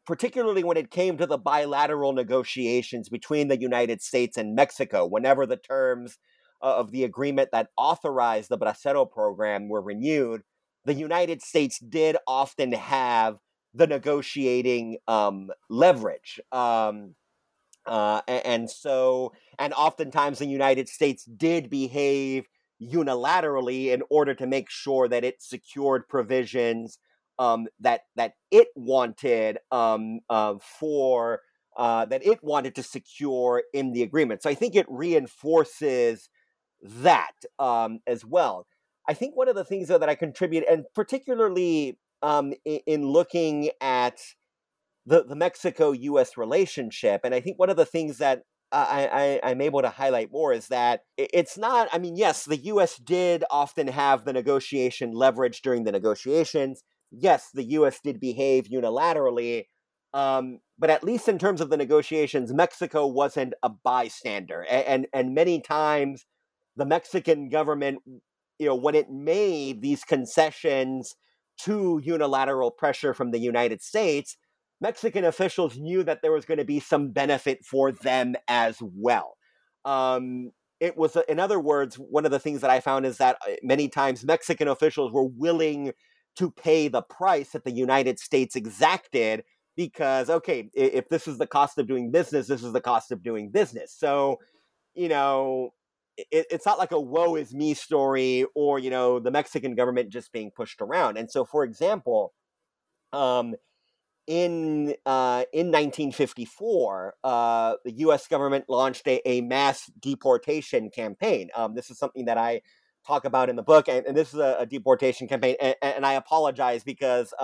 particularly when it came to the bilateral negotiations between the United States and Mexico, whenever the terms of the agreement that authorized the Bracero program were renewed, the United States did often have the negotiating leverage. And oftentimes the United States did behave unilaterally in order to make sure that it secured provisions that it wanted that it wanted to secure in the agreement. So I think it reinforces that as well. I think one of the things, though, that I contribute, and particularly in looking at the Mexico-U.S. relationship, and I think one of the things that I'm able to highlight more is that it's not, I mean, yes, the U.S. did often have the negotiation leverage during the negotiations. Yes, the U.S. did behave unilaterally, but at least in terms of the negotiations, Mexico wasn't a bystander. And many times the Mexican government, when it made these concessions to unilateral pressure from the United States, Mexican officials knew that there was going to be some benefit for them as well. It was, in other words, one of the things that I found is that many times Mexican officials were willing to pay the price that the United States exacted because, okay, if this is the cost of doing business, this is the cost of doing business. So, it's not like a woe is me story or, the Mexican government just being pushed around. And so, for example, in 1954, the U.S. government launched a mass deportation campaign. This is something that I talk about in the book, and this is a deportation campaign. And I apologize because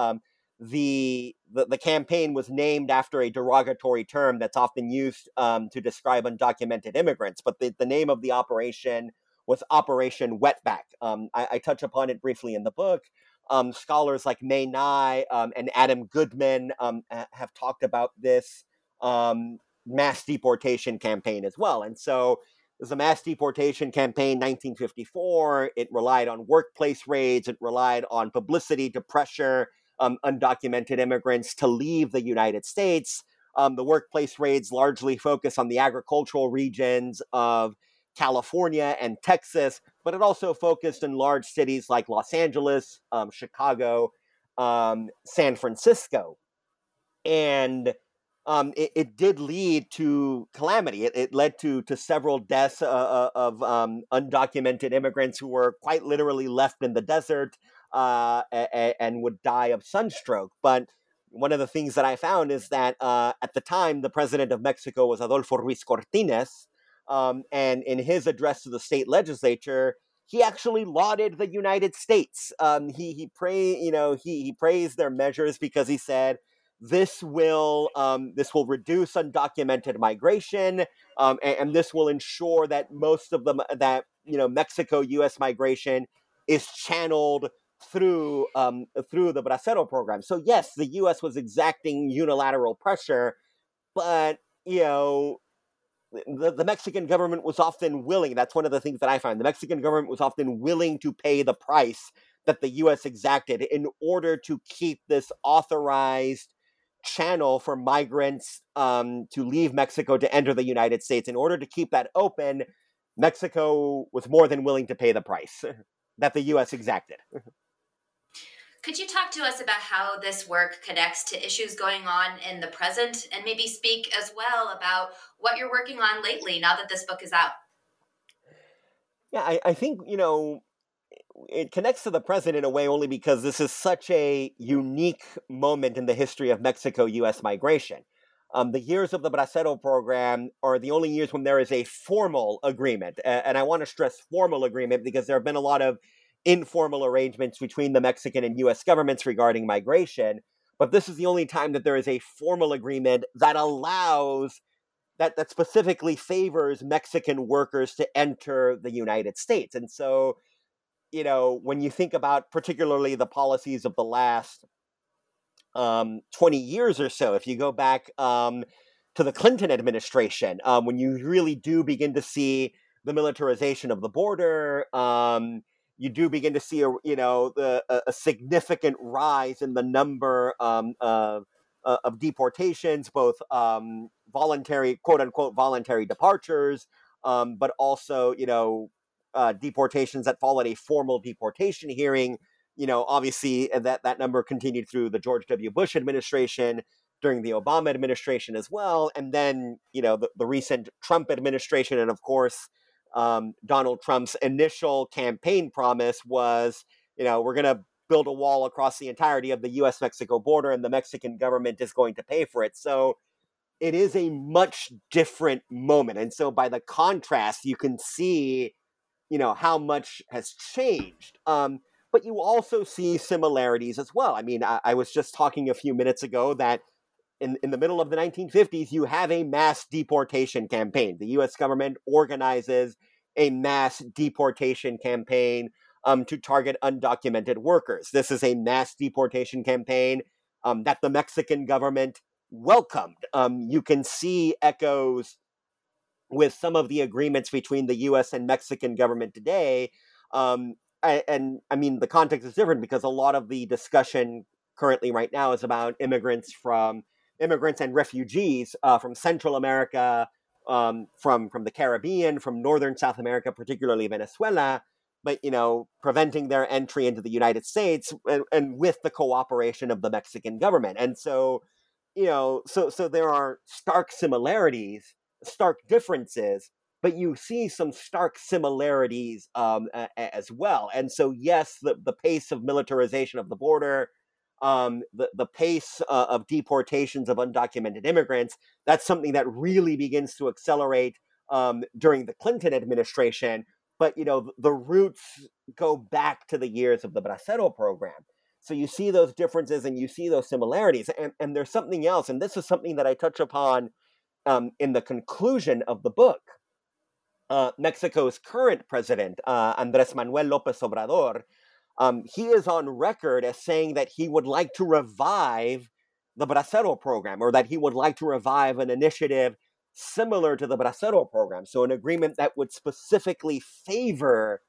the campaign was named after a derogatory term that's often used to describe undocumented immigrants. But the name of the operation was Operation Wetback. I touch upon it briefly in the book. Scholars like May Nye and Adam Goodman have talked about this mass deportation campaign as well. And so there's a mass deportation campaign, 1954. It relied on workplace raids. It relied on publicity to pressure undocumented immigrants to leave the United States. The workplace raids largely focus on the agricultural regions of California and Texas, but it also focused in large cities like Los Angeles, Chicago, San Francisco. And it did lead to calamity. It led to several deaths of undocumented immigrants who were quite literally left in the desert and would die of sunstroke. But one of the things that I found is that at the time, the president of Mexico was Adolfo Ruiz Cortines. And in his address to the state legislature, he actually lauded the United States. He praised their measures because he said this will reduce undocumented migration, and this will ensure that most of Mexico-U.S. migration is channeled through the Bracero program. So yes, the U.S. was exacting unilateral pressure, but The Mexican government was often willing. That's one of the things that I find. The Mexican government was often willing to pay the price that the U.S. exacted in order to keep this authorized channel for migrants to leave Mexico to enter the United States. In order to keep that open, Mexico was more than willing to pay the price that the U.S. exacted. Could you talk to us about how this work connects to issues going on in the present, and maybe speak as well about what you're working on lately now that this book is out? Yeah, I think, it connects to the present in a way only because this is such a unique moment in the history of Mexico-U.S. migration. The years of the Bracero program are the only years when there is a formal agreement. And I want to stress formal agreement because there have been a lot of informal arrangements between the Mexican and U.S. governments regarding migration. But this is the only time that there is a formal agreement that allows, that specifically favors Mexican workers to enter the United States. And so, when you think about particularly the policies of the last 20 years or so, if you go back to the Clinton administration, when you really do begin to see the militarization of the border, you do begin to see a significant rise in the number of deportations, both voluntary, quote unquote, voluntary departures, but also deportations that followed a formal deportation hearing. Obviously that number continued through the George W. Bush administration, during the Obama administration as well, and then the recent Trump administration, and of course. Donald Trump's initial campaign promise was, we're going to build a wall across the entirety of the U.S.-Mexico border, and the Mexican government is going to pay for it. So it is a much different moment. And so by the contrast, you can see, how much has changed. But you also see similarities as well. I mean, I was just talking a few minutes ago that in the middle of the 1950s, you have a mass deportation campaign. The U.S. government organizes a mass deportation campaign to target undocumented workers. This is a mass deportation campaign that the Mexican government welcomed. You can see echoes with some of the agreements between the U.S. and Mexican government today. And I mean, the context is different because a lot of the discussion currently right now is about immigrants and refugees from Central America, from the Caribbean, from Northern South America, particularly Venezuela, but, you know, preventing their entry into the United States and with the cooperation of the Mexican government. And so, you know, so there are stark similarities, stark differences, but you see some stark similarities as well. And so, yes, the pace of militarization of the border, the pace of deportations of undocumented immigrants, that's something that really begins to accelerate during the Clinton administration. But, you know, the roots go back to the years of the Bracero program. So you see those differences and you see those similarities. And there's something else, and this is something that I touch upon in the conclusion of the book. Mexico's current president, Andrés Manuel López Obrador, he is on record as saying that he would like to revive the Bracero program, or that he would like to revive an initiative similar to the Bracero program. So an agreement that would specifically favor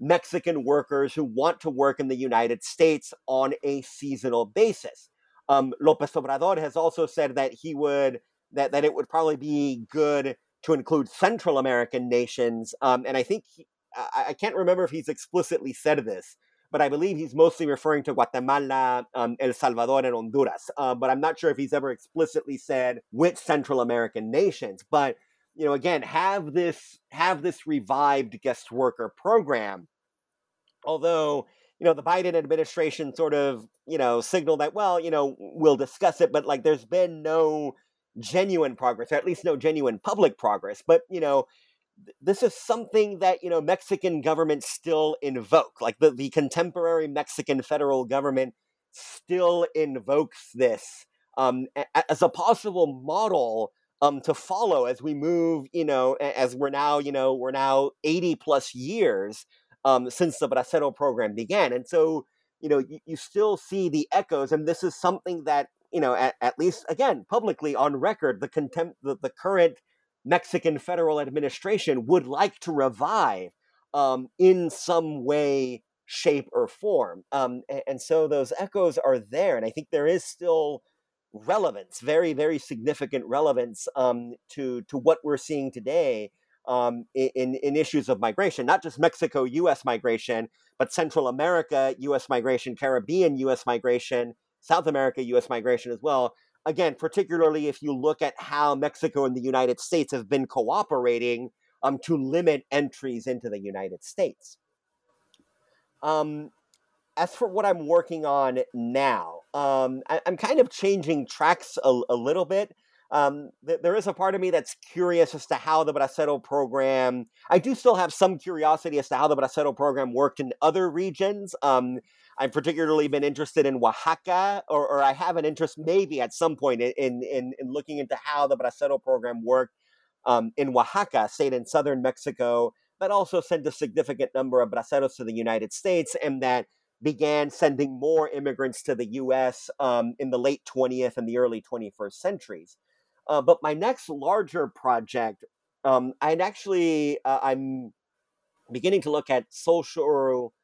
Mexican workers who want to work in the United States on a seasonal basis. López Obrador has also said that he would, that it would probably be good to include Central American nations. And I think, I can't remember if he's explicitly said this, but I believe he's mostly referring to Guatemala, El Salvador, and Honduras. But I'm not sure if he's ever explicitly said which Central American nations. But, you know, again, have this revived guest worker program. Although, you know, the Biden administration sort of, you know, signaled that, well, you know, we'll discuss it, but like there's been no genuine progress, or at least no genuine public progress. But, you know, this is something that, you know, Mexican governments still invoke. Like the contemporary Mexican federal government still invokes this as a possible model to follow as we move, you know, as we're now 80 plus years since the Bracero program began. And so, you know, you still see the echoes, and this is something that, you know, at least, again, publicly on record, the current Mexican federal administration would like to revive in some way, shape, or form. And so those echoes are there. And I think there is still relevance, very, very significant relevance to what we're seeing today in issues of migration, not just Mexico-U.S. migration, but Central America, U.S. migration, Caribbean, U.S. migration, South America, U.S. migration as well. Again, particularly if you look at how Mexico and the United States have been cooperating to limit entries into the United States. As for what I'm working on now, I'm kind of changing tracks a little bit. There is a part of me that's curious as to how the Bracero program, I do still have some curiosity as to how the Bracero program worked in other regions. I've particularly been interested in Oaxaca, or I have an interest maybe at some point in looking into how the Bracero program worked in Oaxaca, a state in southern Mexico, that also sent a significant number of Braceros to the United States, and that began sending more immigrants to the U.S. In the late 20th and the early 21st centuries. But my next larger project, I'm beginning to look at social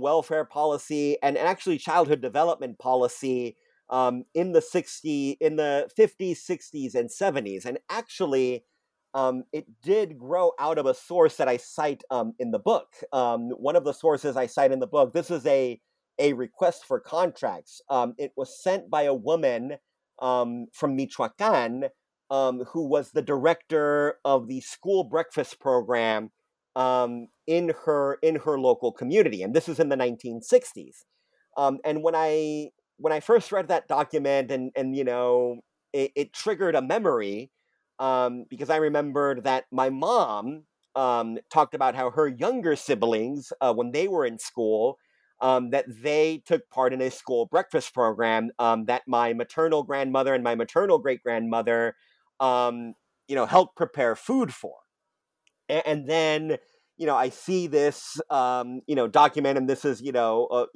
welfare policy and actually childhood development policy in the 50s, 60s, and 70s. And actually, it did grow out of a source that I cite in the book. One of the sources I cite in the book, this is a request for contracts. It was sent by a woman from Michoacán, who was the director of the school breakfast program in her local community, and this is in the 1960s. And when I first read that document, and you know, it triggered a memory because I remembered that my mom talked about how her younger siblings, when they were in school, that they took part in a school breakfast program that my maternal grandmother and my maternal great-grandmother, you know, helped prepare food for. And then, you know, I see this, you know, document, and this is, you know,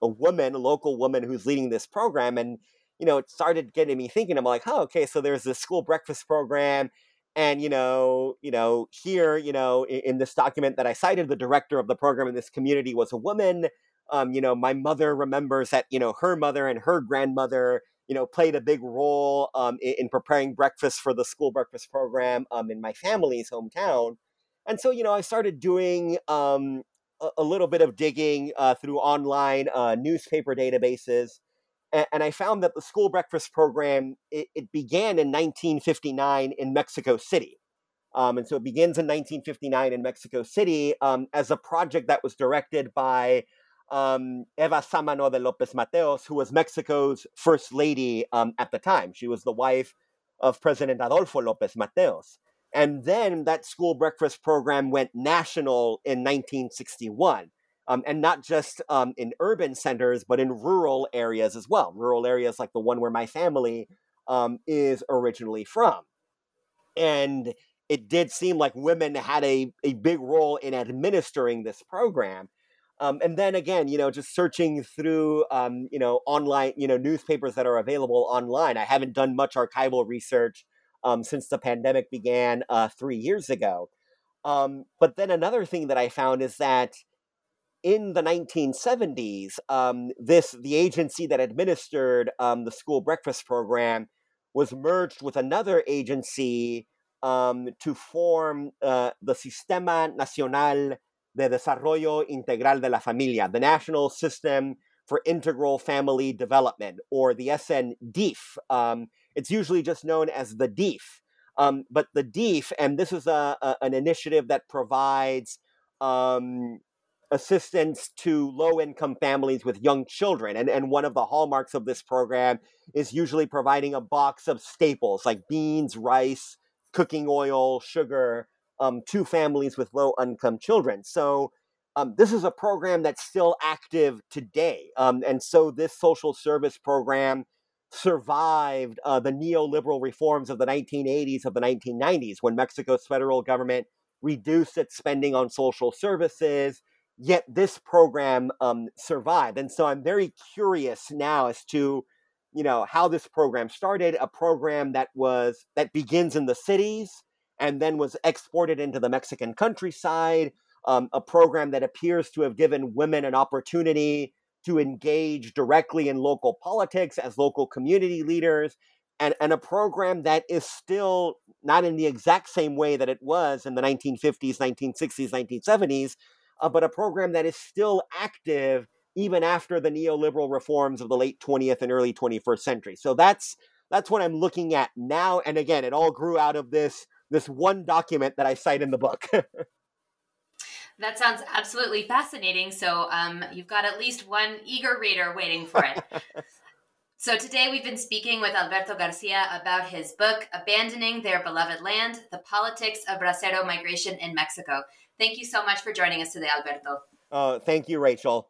a woman, a local woman who's leading this program. And, you know, it started getting me thinking. I'm like, oh, okay, so there's this school breakfast program. And, here, in this document that I cited, the director of the program in this community was a woman. My mother remembers that, her mother and her grandmother, played a big role in preparing breakfast for the school breakfast program in my family's hometown. And so, I started doing a little bit of digging through online newspaper databases. And I found that the school breakfast program, it began in 1959 in Mexico City. And so it begins in 1959 in Mexico City as a project that was directed by Eva Samano de López Mateos, who was Mexico's first lady at the time. She was the wife of President Adolfo López Mateos. And then that school breakfast program went national in 1961. And not just in urban centers, but in rural areas as well. Rural areas like the one where my family is originally from. And it did seem like women had a big role in administering this program. And then again, just searching through, online, newspapers that are available online. I haven't done much archival research since the pandemic began 3 years ago. But then another thing that I found is that in the 1970s, the agency that administered the school breakfast program was merged with another agency to form the Sistema Nacional de Desarrollo Integral de la Familia, the National System for Integral Family Development, or the SNDIF. It's usually just known as the DIF. But the DIF, and this is an initiative that provides assistance to low-income families with young children. And one of the hallmarks of this program is usually providing a box of staples like beans, rice, cooking oil, sugar, to families with low-income children. So this is a program that's still active today. And so this social service program survived the neoliberal reforms of the 1980s, of the 1990s, when Mexico's federal government reduced its spending on social services, yet this program survived. And so I'm very curious now as to, how this program started, a program that begins in the cities and then was exported into the Mexican countryside, a program that appears to have given women an opportunity to engage directly in local politics as local community leaders, and a program that is still not in the exact same way that it was in the 1950s, 1960s, 1970s, but a program that is still active even after the neoliberal reforms of the late 20th and early 21st century. So that's what I'm looking at now. And again, it all grew out of this one document that I cite in the book. That sounds absolutely fascinating. So you've got at least one eager reader waiting for it. So today we've been speaking with Alberto Garcia about his book, Abandoning Their Beloved Land, The Politics of Bracero Migration in Mexico. Thank you so much for joining us today, Alberto. Thank you, Rachel.